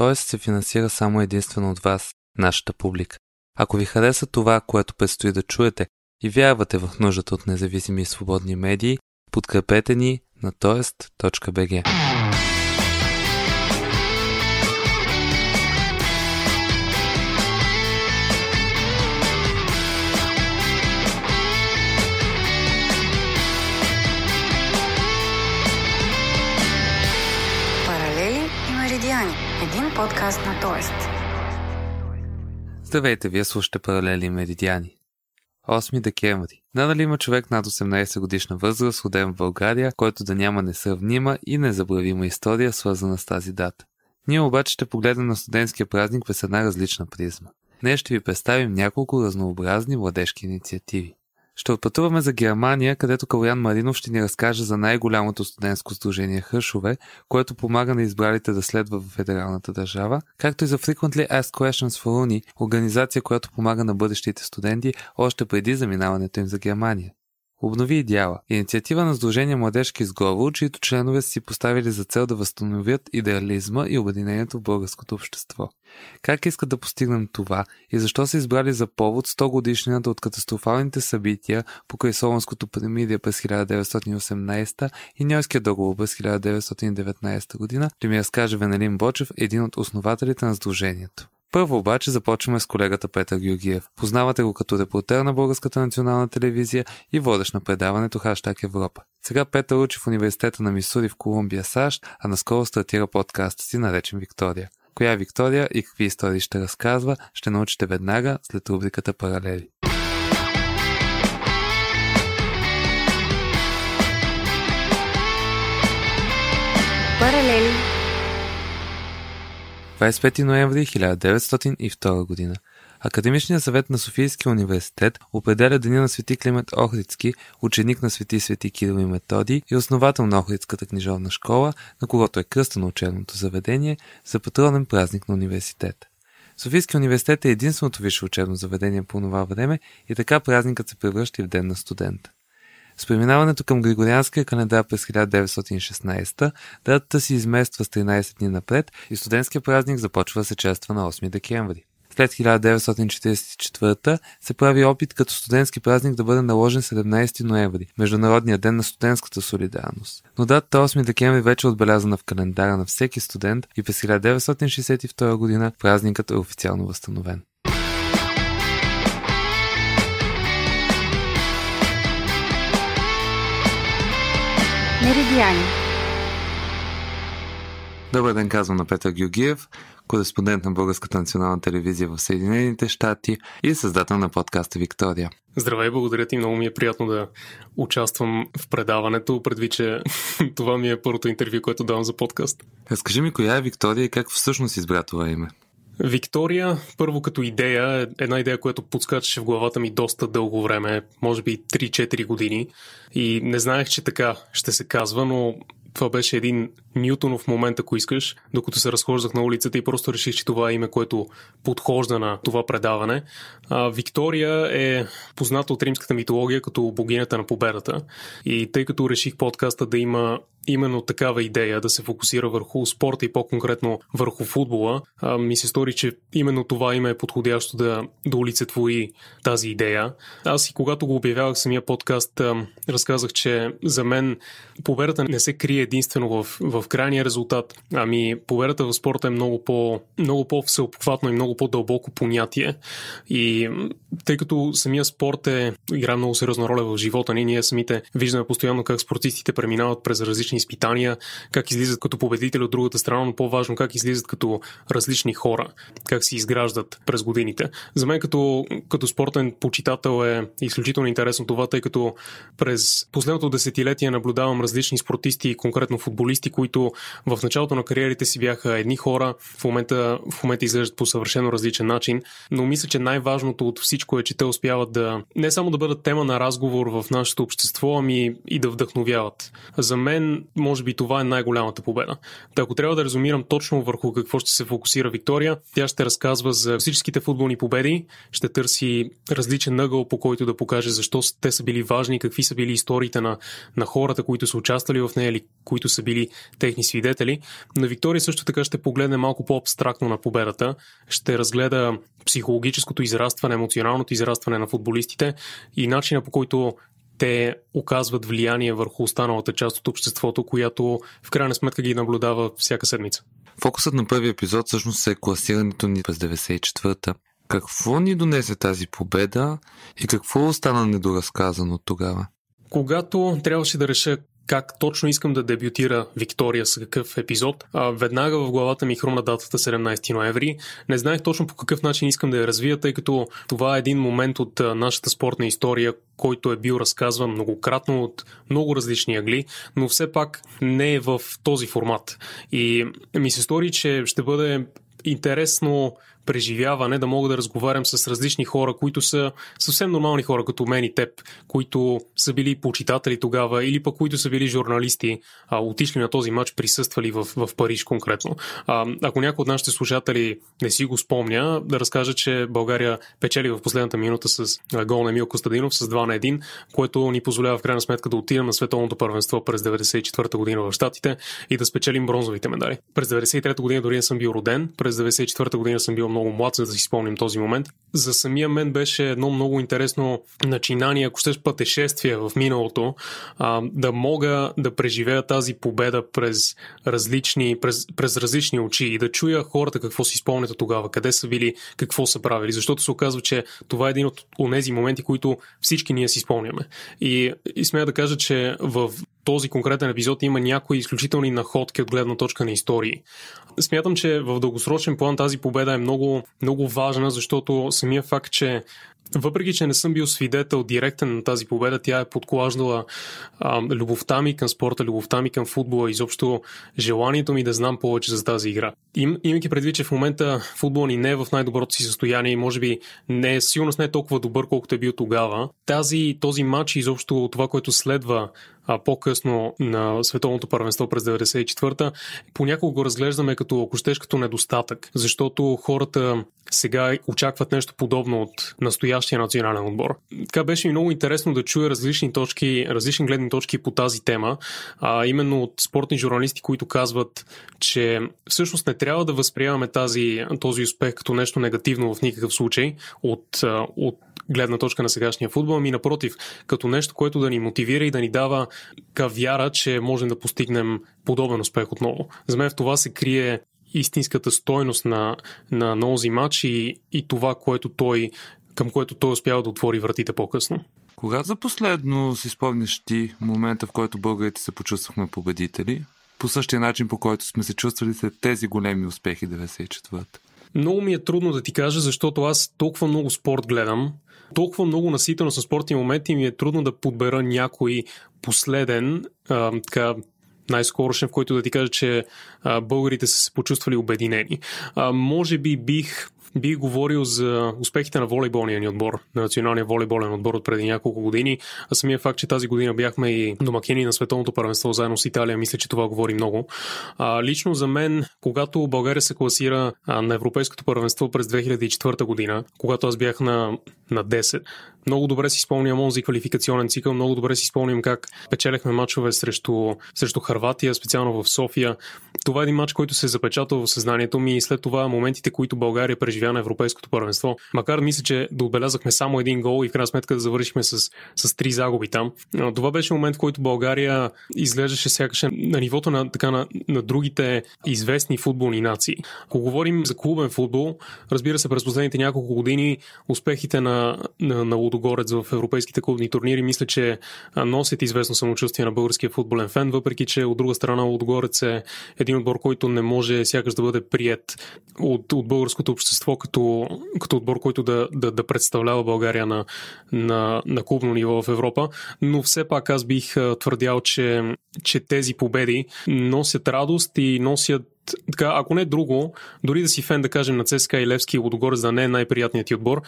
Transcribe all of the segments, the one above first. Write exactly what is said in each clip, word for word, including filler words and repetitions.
Тоест се финансира само единствено от вас, нашата публика. Ако ви хареса това, което предстои да чуете и вярвате в нуждата от независими и свободни медии, подкрепете ни на тоест точка би джи. Паралели и меридиани. Един подкаст на Тоест. Здравейте, вие слушате Паралели и меридиани. осми декември. Надали има човек над осемнадесет годишна възраст, роден в България, който да няма несравнима и незабравима история, свързана с тази дата. Ние обаче ще погледнем на студентския празник през една различна призма. Днес ще ви представим няколко разнообразни младежки инициативи. Ще отпътуваме за Германия, където Калоян Маринов ще ни разкаже за най-голямото студентско сдружение Хършове, което помага на избралите да следва в федералната държава, както и за Frequently Asked Questions for Uni, организация, която помага на бъдещите студенти още преди заминаването им за Германия. Обнови идеала. Инициатива на сдружение Младежки сговор, чието членове си поставили за цел да възстановят идеализма и обединението в българското общество. Как искат да постигнем това и защо са избрали за повод сто годишнината от катастрофалните събития покрай Солунското примирие през хиляда деветстотин и осемнадесета и Ньойския договор през хиляда деветстотин и деветнадесета година, ще ми разкаже Венелин Бочев, един от основателите на сдружението. Първо обаче започваме с колегата Петър Георгиев. Познавате го като репортер на Българската национална телевизия и водещ на предаването Hashtag Европа. Сега Петър учи в Университета на Мисури в Колумбия, САЩ, а наскоро стартира подкаста си, наречен Виктория. Коя е Виктория и какви истории ще разказва, ще научите веднага след рубриката Паралели. Паралели. двадесет и пети ноември хиляда деветстотин и втора година. Академичният съвет на Софийския университет определя деня на Свети Климент Охридски, ученик на Свети Свети Кирил и Методий и основател на Охридската книжовна школа, на когото е кръстено учебното заведение, за патронен празник на университета. Софийския университет е единственото висше учебно заведение по това време и така празникът се превръща и в ден на студента. С преминаването към Григорианския календар през хиляда деветстотин и шестнадесета датата си измества с тринадесет дни напред и студентския празник започва да се чества на осми декември. След хиляда деветстотин четиридесет и четвърта се прави опит като студентски празник да бъде наложен седемнадесети ноември, Международният ден на студентската солидарност. Но датата осми декември вече е отбелязана в календара на всеки студент и през хиляда деветстотин шестдесет и втора година празникът е официално възстановен. Меридиани. Добър ден, казвам на Петър Георгиев, кореспондент на Българската национална телевизия в Съединените щати и създател на подкаста Виктория. Здравей, благодаря ти, много ми е приятно да участвам в предаването, предвид, че това ми е първото интервю, което давам за подкаст. Разкажи ми, коя е Виктория и как всъщност избра това име? Виктория, първо като идея, е една идея, която подскачаше в главата ми доста дълго време, може би три-четири години, и не знаех, че така ще се казва, но това беше един Нютонов момент, ако искаш, докато се разхождах на улицата и просто реших, че това е име, което подхожда на това предаване. А, Виктория е позната от римската митология като богинята на победата и тъй като реших подкаста да има именно такава идея, да се фокусира върху спорта и по-конкретно върху футбола, а, ми се стори, че именно това име е подходящо да, да олицетвори тази идея. Аз и когато го обявявах самия подкаст, а, разказах, че за мен победата не се крие единствено в, в крайния резултат. Ами победата в спорта е много по, много по-всеобхватно и много по-дълбоко понятие. И тъй като самия спорт е, игра много сериозна роля в живота ни, ние самите виждаме постоянно как спортистите преминават през различни изпитания, как излизат като победители от другата страна, но по-важно как излизат като различни хора, как се изграждат през годините. За мен като, като спортен почитател е изключително интересно това, тъй като през последното десетилетие наблюдавам различни спортисти и конкретно футболисти, които в началото на кариерите си бяха едни хора, в момента, в момента изглеждат по съвършено различен начин, но мисля, че най-важното от всичко е, че те успяват да не само да бъдат тема на разговор в нашето общество, ами и да вдъхновяват. За мен мен, може би това е най-голямата победа. Та, ако трябва да резумирам точно върху какво ще се фокусира Виктория, тя ще разказва за всичките футболни победи, ще търси различен ъгъл, по който да покаже защо те са били важни, какви са били историите на, на хората, които са участвали в нея или които са били техни свидетели. На Виктория също така ще погледне малко по-абстрактно на победата, ще разгледа психологическото израстване, емоционалното израстване на футболистите и начина, по който те оказват влияние върху останалата част от обществото, която в крайна сметка ги наблюдава всяка седмица. Фокусът на първи епизод всъщност е класирането ни през деветдесет и четвърта. Какво ни донесе тази победа и какво остана недоразказано тогава? Когато трябваше да реша как точно искам да дебютира Виктория с какъв епизод, а веднага в главата ми хрумна датата седемнайсети ноември. Не знаех точно по какъв начин искам да я развия, тъй като това е един момент от нашата спортна история, който е бил разказван многократно от много различни ъгли, но все пак не е в този формат. И ми се стори, че ще бъде интересно преживяване, да мога да разговарям с различни хора, които са съвсем нормални хора, като мен и теб, които са били почитатели тогава или пък които са били журналисти, а, отишли на този матч, присъствали в, в Париж конкретно. А, ако някой от нашите слушатели не си го спомня, да разкажа, че България печели в последната минута с гол на Емил Костадинов с два на един, което ни позволява в крайна сметка да отидем на световното първенство през деветдесет и четвърта година в Щатите и да спечелим бронзовите медали. През деветдесет и трета година дори не съм бил роден, през деветдесет и четвърта година съм бил много млад, за да си спомним този момент. За самия мен беше едно много интересно начинание, ако щеш пътешествие в миналото, а, да мога да преживея тази победа през различни, през, през различни очи и да чуя хората какво си спомнят тогава, къде са били, какво са правили, защото се оказва, че това е един от онези моменти, които всички ние си спомняме. И, и смея да кажа, че в този конкретен епизод има някои изключителни находки от гледна точка на истории. Смятам, че в дългосрочен план тази победа е много, много важна, защото самия факт, че въпреки, че не съм бил свидетел директен на тази победа, тя е подклаждала а, любовта ми към спорта, любовта ми към футбола, изобщо желанието ми да знам повече за тази игра. Им, имайки предвид, че в момента футбола ни не е в най-доброто си състояние и може би не е, сигурно не е толкова добър, колкото е бил тогава, тази, този матч и изобщо това, което следва а, по-късно на световното първенство през деветдесет и четвърта, понякога го разглеждаме като, ако щеш, като недостатък, защото хората сега очакват нещо подобно от настоящия национален отбор. Така беше ми много интересно да чуя различни точки, различни гледни точки по тази тема, а именно от спортни журналисти, които казват, че всъщност не трябва да възприемаме тази, този успех като нещо негативно в никакъв случай от, от гледна точка на сегашния футбол, ами напротив, като нещо, което да ни мотивира и да ни дава вяра, че можем да постигнем подобен успех отново. За мен в това се крие истинската стойност на, на, на този матч и, и това, което той, към което той успява да отвори вратите по-късно. Кога за последно си спомняш ти момента, в който българите се почувствахме победители? По същия начин, по който сме се чувствали след тези големи успехи деветдесет и четвърта. Много ми е трудно да ти кажа, защото аз толкова много спорт гледам, толкова много наситено със спортни моменти, ми е трудно да подбера някой последен, а, така най-скорошен, в който да ти кажа, че а, българите са се почувствали обединени. А, може би бих, бих говорил за успехите на волейболния ни отбор, на националния волейболен отбор от преди няколко години. А самия факт, че тази година бяхме и домакини на световното първенство заедно с Италия, мисля, че това говори много. А, лично за мен, когато България се класира а, на европейското първенство през две хиляди и четвърта година, когато аз бях на, на десет, много добре си спомням онзи квалификационен цикъл, много добре си спомням как печелехме мачове срещу, срещу Хърватия, специално в София. Това е един мач, който се запечатал в съзнанието ми и след това моментите, които България преживя на европейското първенство. Макар мисля, че да отбелязахме само един гол и в крайна сметка да завършихме с, с три загуби там. Но това беше момент, в който България изглеждаше сякаш на нивото на, така, на, на другите известни футболни нации. Ако говорим за клубен футбол, разбира се, през последните няколко години успехите на, на, на Горец в европейските клубни турнири, мисля, че носят известно самочувствие на българския футболен фен, въпреки че от друга страна Лудогорец е един отбор, който не може сякаш да бъде приет от, от българското общество като, като отбор, който да, да, да представлява България на, на, на клубно ниво в Европа. Но все пак аз бих твърдял, че, че тези победи носят радост и носят така, ако не е друго, дори да си фен, да кажем, на ЦСКА и Левски и Лудогорец да не е най-приятният ти отбор,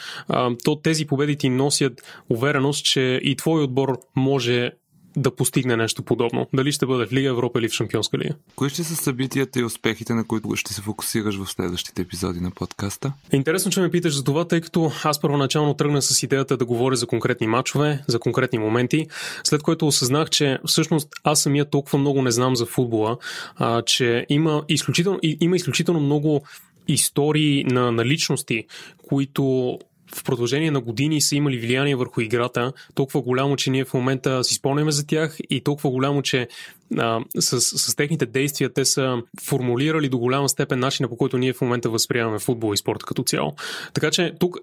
то тези победи ти носят увереност, че и твой отбор може да постигне нещо подобно. Дали ще бъде в Лига Европа или в Шампионска лига. Кои ще са събитията и успехите, на които ще се фокусираш в следващите епизоди на подкаста? Интересно, че ме питаш за това, тъй като аз първоначално тръгнах с идеята да говоря за конкретни мачове, за конкретни моменти, след което осъзнах, че всъщност аз самия толкова много не знам за футбола, а, че има изключително, има изключително много истории на, на личности, които в продължение на години са имали влияние върху играта, толкова голямо, че ние в момента си спомняме за тях и толкова голямо, че а, с, с техните действия те са формулирали до голяма степен начина, по който ние в момента възприемаме футбол и спорта като цяло. Така че тук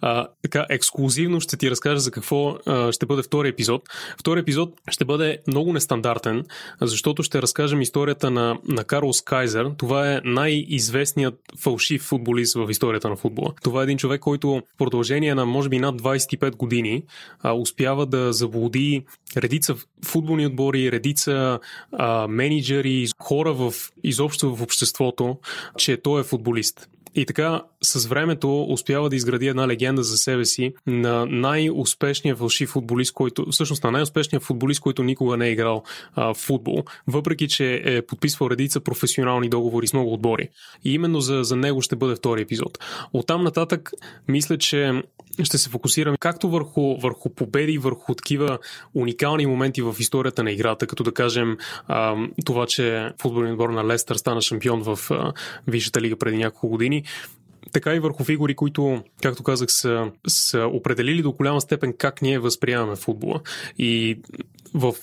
а, така ексклузивно ще ти разкажа за какво а, ще бъде втори епизод. Втори епизод ще бъде много нестандартен, защото ще разкажем историята на, на Карлос Кайзер. Това е най-известният фалшив футболист в историята на футбола. Това е един човек, който в продължение на може би над двайсет и пет години а, успява да заблуди редица футболни отбори, редица а, менеджери, хора в, изобщо в обществото, че той е футболист. И така с времето успява да изгради една легенда за себе си на най-успешния фалшив футболист, който всъщност на най-успешния футболист, който никога не е играл а, в футбол, въпреки че е подписвал редица професионални договори с много отбори. И именно за, за него ще бъде втори епизод. Оттам нататък мисля, че ще се фокусираме както върху, върху победи, върху такива уникални моменти в историята на играта, като да кажем а, това, че футболният отбор на Лестер стана шампион в а, Висшата лига преди няколко години, така и върху фигури, които, както казах, са, са определили до голяма степен как ние възприемаме футбола. И в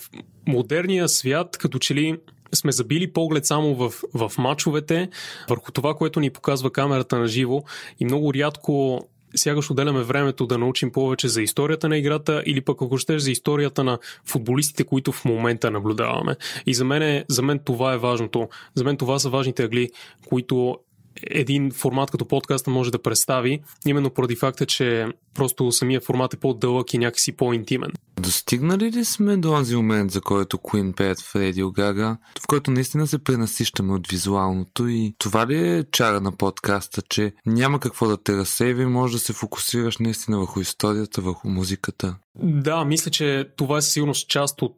модерния свят, като че ли сме забили поглед само в, в мачовете, върху това, което ни показва камерата на живо, и много рядко сякаш отделяме времето да научим повече за историята на играта или пък ако щеш за историята на футболистите, които в момента наблюдаваме. И за мен, е, за мен това е важното. За мен това са важните агли, които един формат като подкаста може да представи, именно поради факта, че просто самия формат е по-дълъг и някакси по-интимен. Достигнали ли сме до този момент, за който Queen пеят в Радио Гага, в който наистина се пренасищаме от визуалното, и това ли е чара на подкаста, че няма какво да те разсейви, може да се фокусираш наистина върху историята, върху музиката? Да, мисля, че това е сигурност част от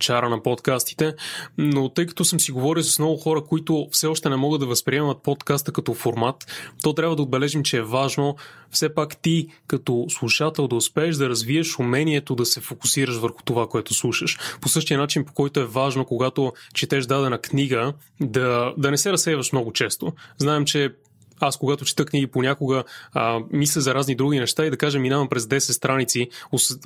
чара на подкастите, но тъй като съм си говорил с много хора, които все още не могат да възприемат подкаста като формат, то трябва да отбележим, че е важно все пак ти като слушател да успееш да развиеш умението да се фокусираш върху това, което слушаш. По същия начин, по който е важно, когато четеш дадена книга, да, да не се разсейваш много често. Знаем, че аз, когато чета книги, понякога а, мисля за разни други неща и да кажа, минавам през десет страници,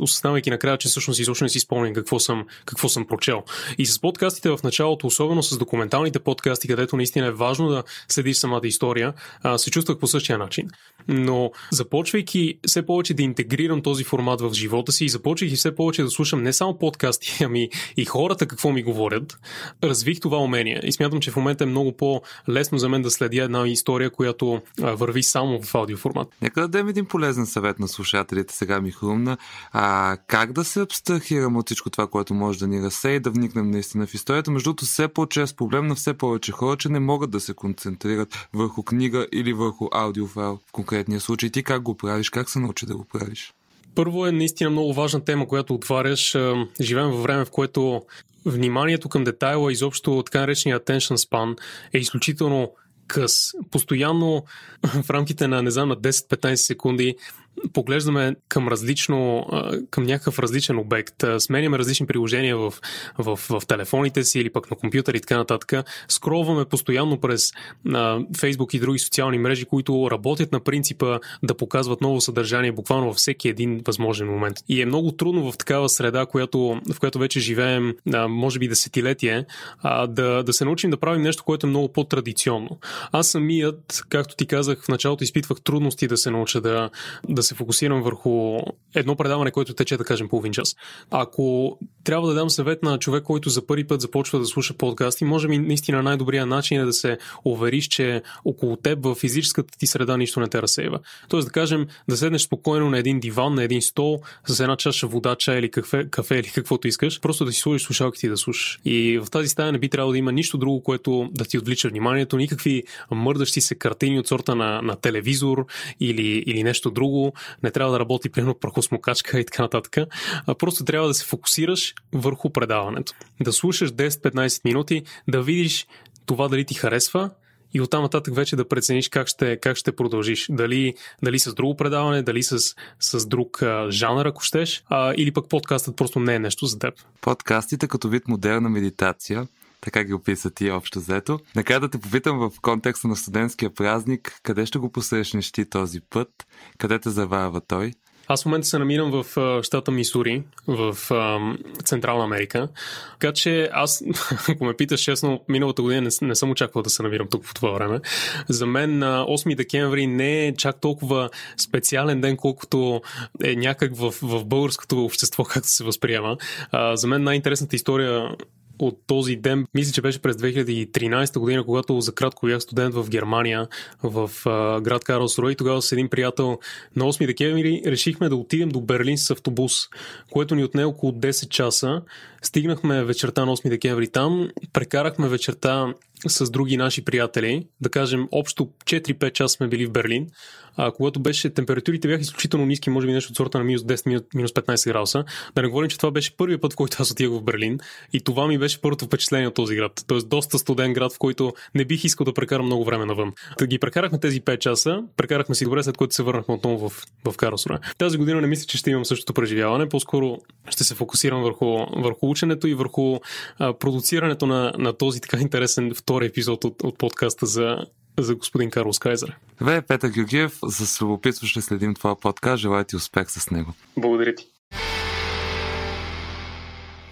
осъзнавайки накрая, че всъщност изобщо не си спомням какво съм, какво съм прочел. И с подкастите в началото, особено с документалните подкасти, където наистина е важно да следиш самата история, а, се чувствах по същия начин. Но започвайки все повече да интегрирам този формат в живота си и започвайки все повече да слушам не само подкасти, ами и хората какво ми говорят, развих това умение. И смятам, че в момента е много по-лесно за мен да следя една история, която върви само в аудиоформат. Нека да дадем един полезен съвет на слушателите, сега ми хрумна. А, как да се абстрахирам от всичко това, което може да ни разсее, да вникнем наистина в историята? Между другото, все по-чест проблем на все повече хора, че не могат да се концентрират върху книга или върху аудиофайл в конкретния случай. Ти как го правиш? Как се научи да го правиш? Първо е наистина много важна тема, която отваряш. Живеем във време, в което вниманието към детайла, изобщо така наречения attention span, е изключително къс. Постоянно в рамките на, не знам, на десет-петнайсет секунди поглеждаме към различно, към някакъв различен обект, сменяме различни приложения в, в, в телефоните си или пък на компютър и така нататък. Скролваме постоянно през а, Facebook и други социални мрежи, които работят на принципа да показват ново съдържание буквално във всеки един възможен момент. И е много трудно в такава среда, която, в която вече живеем, а, може би десетилетие, а, да, да се научим да правим нещо, което е много по-традиционно. Аз самият, както ти казах, в началото изпитвах трудности да се науча да, да да се фокусирам върху едно предаване, което тече, да кажем, половин час. Ако трябва да дам съвет на човек, който за първи път започва да слуша подкасти, може би наистина най-добрият начин е да се увериш, че около теб в физическата ти среда нищо не те разсейва. Тоест, да кажем, да седнеш спокойно на един диван, на един стол, с една чаша вода, чай или кафе, кафе или каквото искаш, просто да си сложиш слушалките и да слушаш. И в тази стая не би трябвало да има нищо друго, което да ти отвлича вниманието, никакви мърдащи се картини от сорта на, на телевизор или, или нещо друго. му не трябва да работи примерно прахосмокачка и така нататък, а просто трябва да се фокусираш върху предаването. Да слушаш десет-петнайсет минути, да видиш това дали ти харесва и оттам нататък вече да прецениш как ще, как ще продължиш. Дали, дали с друго предаване, дали с, с друг а, жанр, ако щеш, а, или пък подкастът просто не е нещо за теб. Подкастите като вид модерна медитация, така ги описа ти общо взето. Накрая да те попитам в контекста на студентския празник, къде ще го посрещнеш ти този път? Къде те заварва той? Аз в момента се намирам в а, щата Мисури, в а, Централна Америка. Така че аз, ако ме питаш честно, миналата година не, не съм очаквал да се намирам тук в това време. За мен на осми декември не е чак толкова специален ден, колкото е някак в, в българското общество, както се възприема. А, за мен най-интересната история от този ден, мисля, че беше през две хиляди и тринайсета година, когато за кратко бях студент в Германия, в а, град Карлсруе, и тогава с един приятел на осми декември решихме да отидем до Берлин с автобус, което ни отне около десет часа. Стигнахме вечерта на осми декември там, прекарахме вечерта с други наши приятели, да кажем общо четири-пет часа сме били в Берлин, а, когато беше, температурите бяха изключително ниски, може би нещо от сорта на минус десет, минус петнайсет градуса. Да не говорим, че това беше първият път, в който аз отидох в Берлин и това ми беше първото впечатление от този град. Тоест доста студен град, в който не бих искал да прекарам много време навън. Та ги прекарахме тези пет часа, прекарахме си добре, след което се върнахме отново в, в Карлсруе. Тази година не мисля, че ще имам същото преживяване, по-скоро ще се фокусирам върху, върху ученето и върху а, продуцирането на, на този така интересен втори епизод от, от подкаста за, за господин Карлос Кайзер. Ве, Петър Георгиев, с любопитство ще следим това подкаст. Желая ти успех с него. Благодаря ти.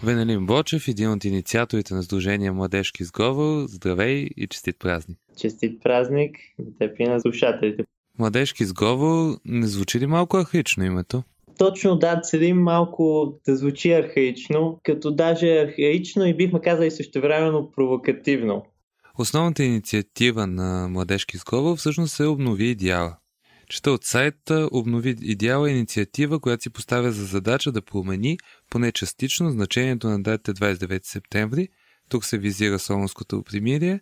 Венелин Бочев, един от инициаторите на сдружение Младежки сговор. Здравей и честит празник. Честит празник на теб и на слушателите. Младежки сговор, не звучи ли малко архаично името? Точно да, целим малко да звучи архаично, като даже архаично и бихме казали същевременно провокативно. Основната инициатива на Младежки сговор всъщност е Обнови идеала. Чета от сайта, Обнови идеала е инициатива, която си поставя за задача да промени поне частично значението на датите двайсет и девети септември, тук се визира Солунското примирие,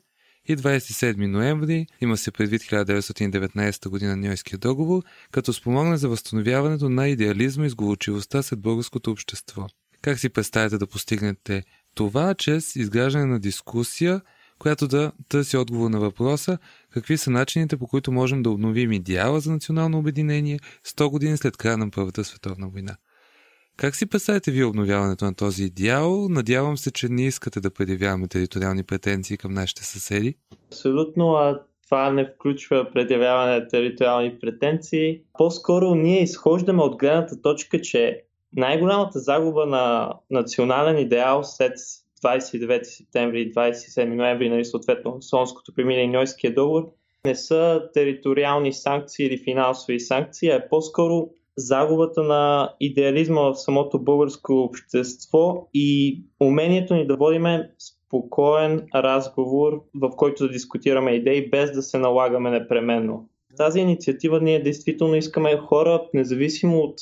и двайсет и седми ноември, има се предвид хиляда деветстотин и деветнайсета година Ньойския договор, като спомогне за възстановяването на идеализма и сговорчивостта сред българското общество. Как си представяте да постигнете това чрез изграждане на дискусия, която да търси отговор на въпроса какви са начините, по които можем да обновим идеала за национално обединение сто години след края на Първата световна война? Как си представяте вие обновяването на този идеал? Надявам се, че не искате да предявяваме териториални претенции към нашите съседи. Абсолютно, а това не включва предявяване на териториални претенции. По-скоро ние изхождаме от гледната точка, че най-голямата загуба на национален идеал след двайсет и девети септември и двайсет и седми ноември, нали, съответно Солунското примирие и Ньойския договор, не са териториални санкции или финансови санкции, а е по-скоро загубата на идеализма в самото българско общество и умението ни да водим спокоен разговор, в който да дискутираме идеи, без да се налагаме непременно. Тази инициатива ние действително искаме хора, независимо от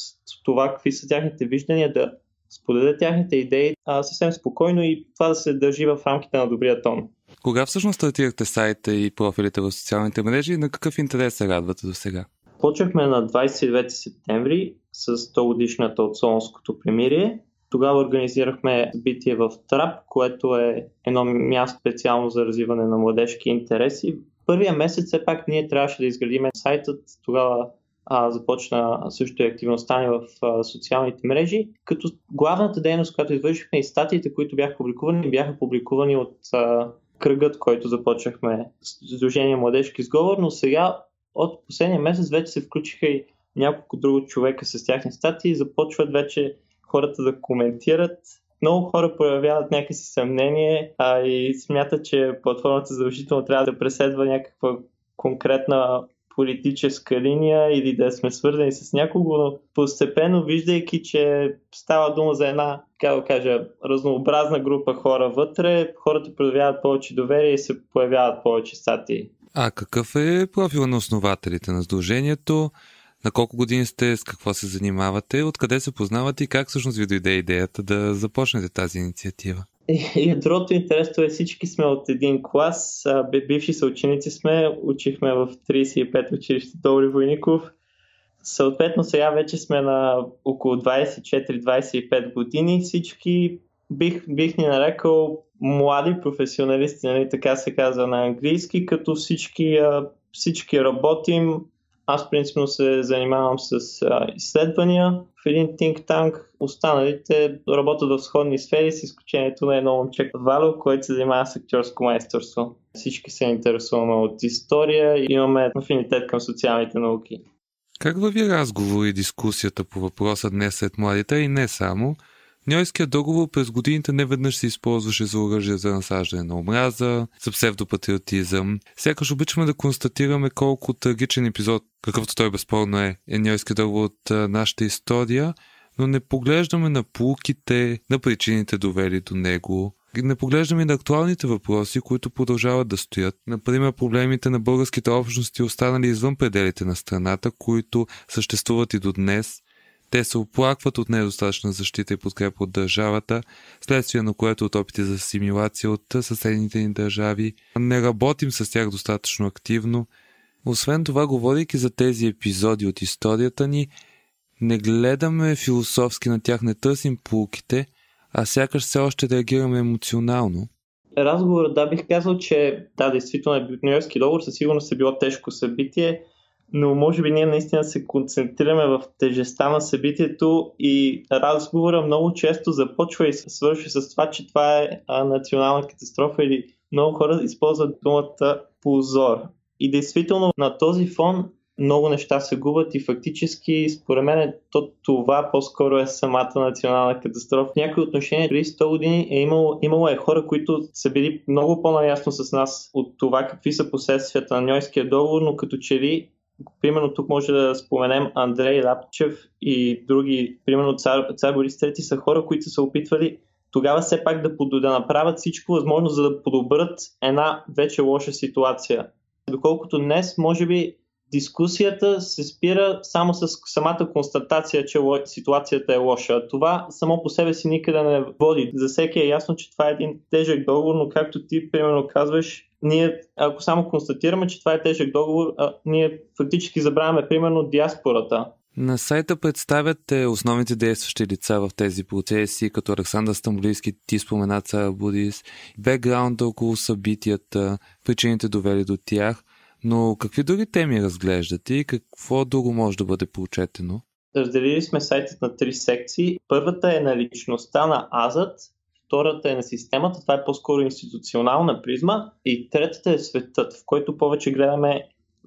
това какви са тяхните виждания, да споделят тяхните идеи а съвсем спокойно и това да се държи в рамките на добрия тон. Кога всъщност стартирахте сайта и профилите в социалните мрежи и на какъв интерес се радвате до сега? Почнахме на двайсет и девети септември с сто годишната от Солунското примирие. Тогава организирахме събитие в Трап, което е едно място специално за развиване на младежки интереси. Първия месец все пак ние трябваше да изградим сайтът. Тогава а, започна също и активността ни в а, социалните мрежи. Като главната дейност, която извършихме и статиите, които бяха публикувани, бяха публикувани от а, кръгът, който започнахме с сдружение Младежки сговор, но сега от последния месец вече се включиха и няколко други човека с тяхни статии и започват вече хората да коментират. Много хора проявяват някакси съмнение а и смятат, че платформата задължително трябва да преследва някаква конкретна политическа линия или да сме свързани с някого, но постепенно виждайки, че става дума за една, как да кажа, разнообразна група хора вътре, хората проявяват повече доверие и се появяват повече статии. А какъв е профила на основателите на сдружението? На колко години сте, с какво се занимавате, откъде се познавате и как всъщност ви дойде идеята да започнете тази инициатива? Ядрото интересно е, всички сме от един клас, бивши съученици сме, учихме в трийсет и пет училища Добри Войников. Съответно сега вече сме на около двайсет и четири двайсет и пет години. Всички бих, бих ни нарекал млади професионалисти, нали, така се казва на английски, като всички, всички работим. Аз принципно се занимавам с изследвания в един think tank. Останалите работят в сходни сфери, с изключението на едно момче Вало, който се занимава с актьорско майсторство. Всички се интересуваме от история и имаме афинитет към социалните науки. Как върви разговор и дискусията по въпроса днес сред младите и не само? Ньойският договор през годините неведнъж се използваше за оръжие за насаждане на омраза, за псевдопатриотизъм. Сякаш обичаме да констатираме колко трагичен епизод, какъвто той безспорно е, е Ньойският договор от нашата история, но не поглеждаме на поуките, на причините довели до него. Не поглеждаме на актуалните въпроси, които продължават да стоят. Например, проблемите на българските общности, останали извън пределите на страната, които съществуват и до днес. Те се оплакват от недостатъчна защита и подкрепа от държавата, следствие на което от опити за асимилация от съседните ни държави. Не работим с тях достатъчно активно. Освен това, говорейки за тези епизоди от историята ни, не гледаме философски на тях, не търсим поуките, а сякаш все още реагираме емоционално. Разговорът, да, бих казал, че да, действително Ньойският договор със сигурност е било тежко събитие, но може би ние наистина се концентрираме в тежестта на събитието и разговора много често започва и свърши с това, че това е национална катастрофа или много хора използват думата позор. И действително на този фон много неща се губят и фактически според мен то, това по-скоро е самата национална катастрофа. В някои отношения преди сто години е имало, имало е хора, които са били много по-наясно с нас от това какви са последствията на Ньойския договор, но като че ли примерно тук може да споменем Андрей Лапчев и други, примерно цар, цар Борис Трети, са хора, които са опитвали тогава все пак да, под, да направят всичко възможно, за да подобрят една вече лоша ситуация. Доколкото днес, може би, дискусията се спира само с самата констатация, че ситуацията е лоша. Това само по себе си никъде не води. За всеки е ясно, че това е един тежък договор, но както ти примерно казваш, ние ако само констатираме, че това е тежък договор, а ние фактически забравяме примерно диаспората. На сайта представяте основните действащи лица в тези процеси, като Александър Стамболийски, ти спомена цар Борис, бекграунда около събитията, причините довели до тях. Но какви други теми разглеждате и какво друго може да бъде прочетено? Разделили сме сайтът на три секции. Първата е на личността на азът, втората е на системата, това е по-скоро институционална призма, и третата е светът, в който повече гледаме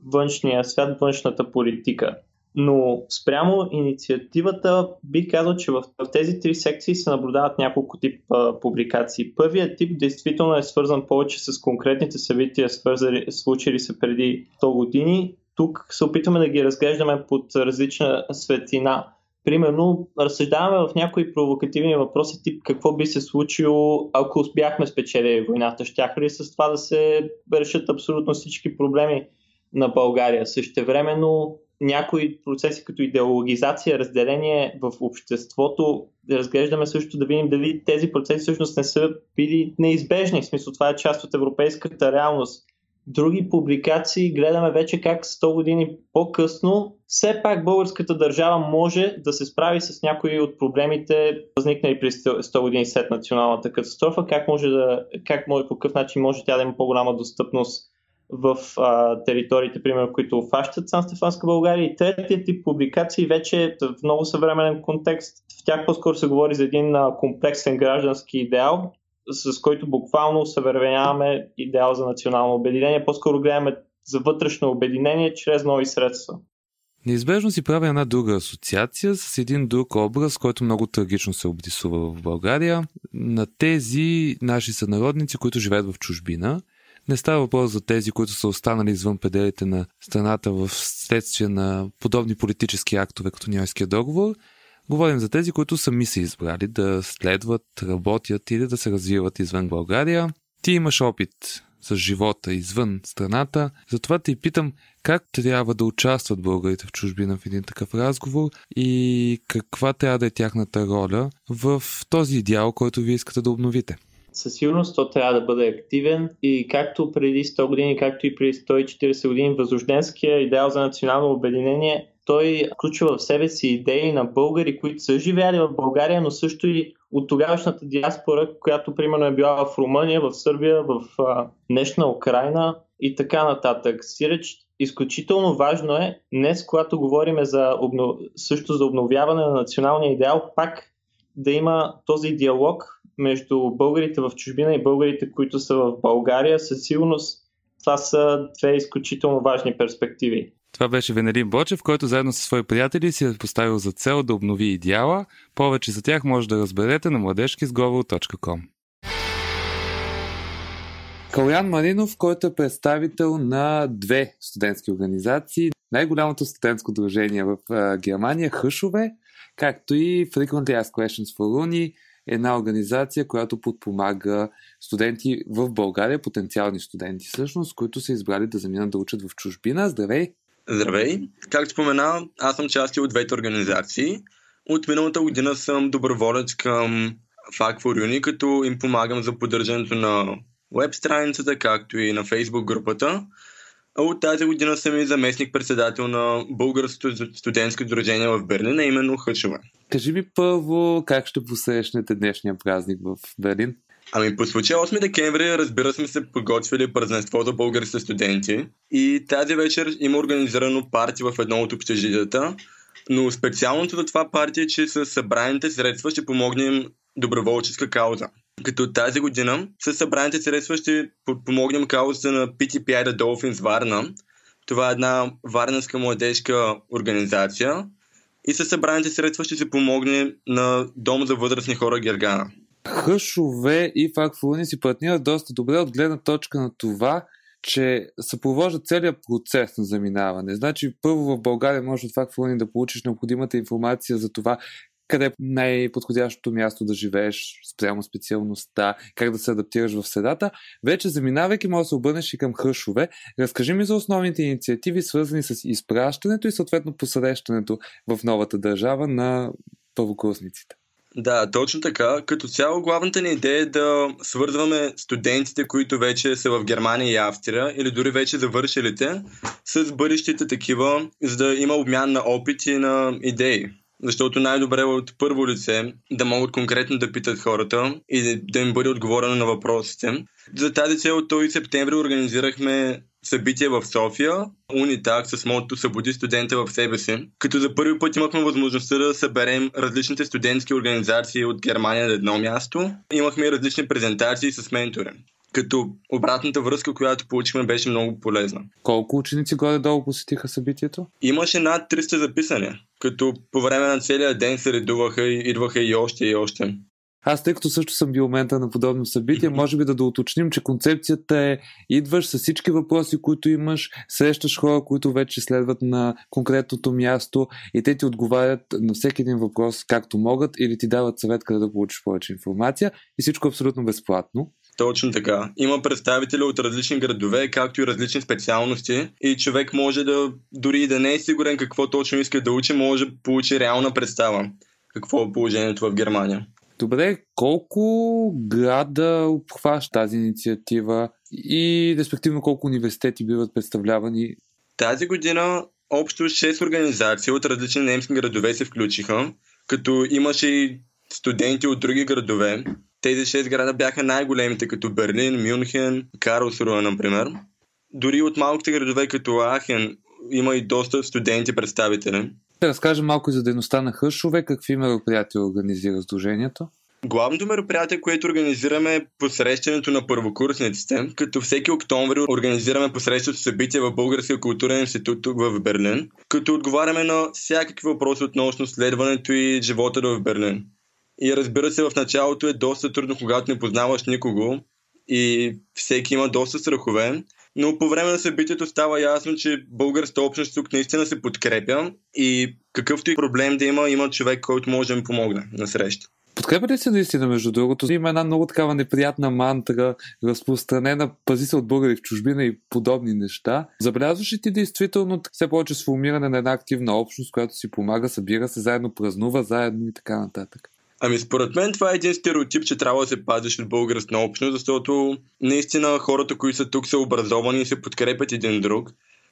външния свят, външната политика. Но спрямо инициативата бих казал, че в тези три секции се наблюдават няколко тип а, публикации. Първият тип действително е свързан повече с конкретните събития, свързали, случили се преди сто години. Тук се опитваме да ги разглеждаме под различна светлина. Примерно, разсъждаваме в някои провокативни въпроси, тип какво би се случило, ако бяхме спечели войната, щяха ли с това да се решат абсолютно всички проблеми на България. Същевременно някои процеси като идеологизация, разделение в обществото, разглеждаме също да видим дали тези процеси всъщност не са били неизбежни. В смисъл, това е част от европейската реалност. Други публикации гледаме вече как сто години по-късно все пак българската държава може да се справи с някои от проблемите, възникнали през сто години след националната катастрофа, как може да, как може, по какъв начин може тя да има по-голяма достъпност в а, териториите, примерно, които обхващат Сан-Стефанска България. И третия тип публикации вече в много съвременен контекст. В тях по-скоро се говори за един а, комплексен граждански идеал, с който буквално съвременяваме идеал за национално обединение. По-скоро гледаме за вътрешно обединение чрез нови средства. Неизбежно си прави една друга асоциация с един друг образ, който много трагично се обрисува в България, на тези наши сънародници, които живеят в чужбина. Не става въпрос за тези, които са останали извън пределите на страната в следствие на подобни политически актове, като Ньойския договор. Говорим за тези, които сами са избрали да следват, работят или да се развиват извън България. Ти имаш опит с живота извън страната, затова те питам как трябва да участват българите в чужбина в един такъв разговор и каква трябва да е тяхната роля в този идеал, който вие искате да обновите. Със сигурност то трябва да бъде активен и както преди сто години, както и преди сто и четирийсет години възрожденския идеал за национално обединение, Той включва в себе си идеи на българи, които са живеели в България, но също и от тогавашната диаспора, която примерно е била в Румъния, в Сърбия, в а, днешна Украйна и така нататък. Сиреч, изключително важно е днес, когато говорим за обнов... също за обновяване на националния идеал, пак да има този диалог между българите в чужбина и българите, които са в България. Със сигурност това са две изключително важни перспективи. Това беше Венелин Бочев, който заедно със свои приятели си е поставил за цел да обнови идеала. Повече за тях може да разберете на младежки сговор точка ком. Калоян Маринов, който е представител на две студентски организации. Най-голямото студентско дружение в Германия, Хъшове, както и Frequently Asked Questions for Uni, една организация, която подпомага студенти в България, потенциални студенти всъщност, които са избрали да заминат да учат в чужбина. Здравей! Здравей! Както спомена, аз съм част от двете организации. От миналата година съм доброволец към F A Q for Uni, като им помагам за поддържането на веб страницата, както и на Facebook групата. От тази година съм и заместник-председател на Българското студентско сдружение в Берлин, а именно Хъшове. Кажи ми първо, как ще посрещнете днешния празник в Берлин? Ами по случай осми декември, разбира сме се подготвили празненство за българските студенти и тази вечер има организирано парти в едно от общежитията, но специалното за това парти е, че с събраните средства ще помогнем доброволческа кауза. Като тази година с събраните средства ще помогнем каузата на P T P I The Dolphins Варна. Това е една варненска младежка организация и с събраните средства ще се помогне на Дом за възрастни хора Гергана. Хъшове и Факфуни си партнират доста добре от гледна точка на това, че съпровождат целият процес на заминаване. Значи първо в България може от Факфуни да получиш необходимата информация за това къде е най-подходящото място да живееш спрямо специалността, как да се адаптираш в средата. Вече заминавайки може да се обърнеш и към Хъшове. Разкажи ми за основните инициативи, свързани с изпращането и съответно посрещането в новата държава на първокурсниците. Да, точно така. Като цяло главната ни идея е да свързваме студентите, които вече са в Германия и Австрия или дори вече завършилите, с бъдещите такива, за да има обмян на опит и на идеи. Защото най-добре е от първо лице да могат конкретно да питат хората и да им бъде отговорено на въпросите. За тази цел този септември организирахме събитие в София, Унитак, с мотото "Събуди студента в себе си", като за първи път имахме възможността да съберем различните студентски организации от Германия на едно място. Имахме и различни презентации с ментори, като обратната връзка, която получихме, беше много полезна. Колко ученици горе-долу посетиха събитието? Имаше над триста записания, като по време на целия ден се редуваха и идваха и още и още. Аз, тъй като също съм бил ментор на подобно събитие, може би да доуточним, че концепцията е: идваш с всички въпроси, които имаш, срещаш хора, които вече следват на конкретното място и те ти отговарят на всеки един въпрос както могат или ти дават съвет къде да получиш повече информация и всичко абсолютно безплатно. Точно така. Има представители от различни градове, както и различни специалности и човек може да, дори и да не е сигурен какво точно иска да учи, може да получи реална представа какво е положението в Германия. Добре, колко града обхваща тази инициатива и респективно колко университети биват представлявани? Тази година общо шест организации от различни немски градове се включиха, като имаше и студенти от други градове. Тези шест града бяха най-големите, като Берлин, Мюнхен, Карлсруе, например. Дори от малките градове, като Ахен, има и доста студенти представители. Да разкажем малко и за дейността на Хъшове. Какви мероприятия организира сдружението? Главното мероприятие, което организираме, е посрещането на първокурсниците, като всеки октомври организираме посрещащо събитие в Българския културен институт в Берлин, като отговаряме на всякакви въпроси относно следването и живота в Берлин. И разбира се, в началото е доста трудно, когато не познаваш никого и всеки има доста страхове, но по време на събитието става ясно, че българската общност тук наистина се подкрепя и какъвто и проблем да има, има човек, който може да им помогне насреща. Подкрепят ли се наистина, между другото? Има една много такава неприятна мантра, разпространена, пази се от българи в чужбина и подобни неща. Забелязваш ли ти действително все повече сформиране на една активна общност, която си помага, събира се заедно, празнува заедно и така нататък? Ами според мен това е един стереотип, че трябва да се пазиш от българска общност, защото наистина хората, които са тук, са образовани и се подкрепят един друг.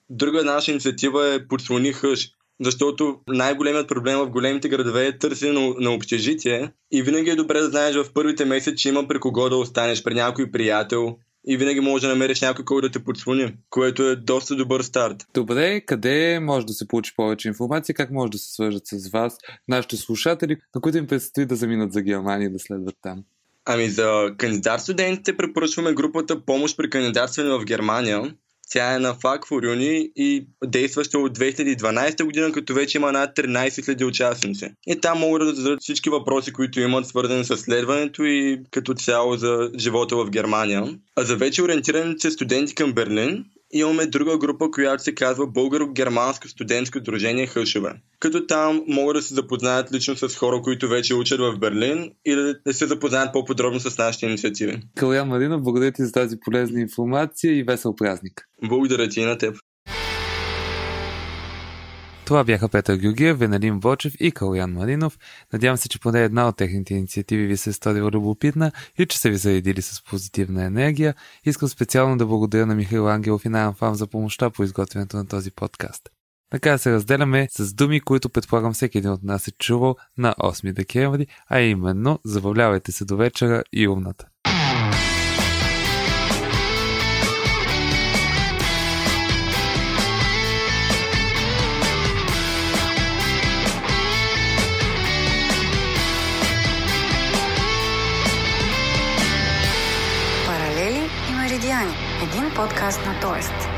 Друга наша инициатива е "Подслони хъш", защото най-големият проблем в големите градове е търсене на общежитие и винаги е добре да знаеш в първите месеци, че има при кого да останеш, при някой приятел. И винаги можеш да намериш някой, който да те подслони, което е доста добър старт. Добре, къде може да се получи повече информация? Как може да се свържат с вас, нашите слушатели, на които им предстои да заминат за Германия и да следват там? Ами за кандидат студентите препоръчваме групата "Помощ при кандидатстване в Германия". Тя е на F A Q for Uni и действаща от две хиляди и дванадесета година, като вече има над тринадесет хиляди участници. И там могат да зададат всички въпроси, които имат свързани с следването и като цяло за живота в Германия. А за вече ориентираните студенти към Берлин имаме друга група, която се казва Българо-германско студентско сдружение Хъшове. Като там могат да се запознаят лично с хора, които вече учат в Берлин и да се запознаят по-подробно с нашите инициативи. Калоян Маринов, благодаря ти за тази полезна информация и весел празник. Благодаря ти и на теб. Това бяха Петър Георгиев, Венелин Бочев и Калоян Маринов. Надявам се, че поне една от техните инициативи ви се е сторила любопитна и че са ви заредили с позитивна енергия. Искам специално да благодаря на Михаил Ангелов и на Анфам за помощта по изготвянето на този подкаст. Така се разделяме с думи, които предполагам всеки един от нас е чувал на осми декември, а именно "Забавлявайте се до вечера" и "Умната". Подкаст на Тоест.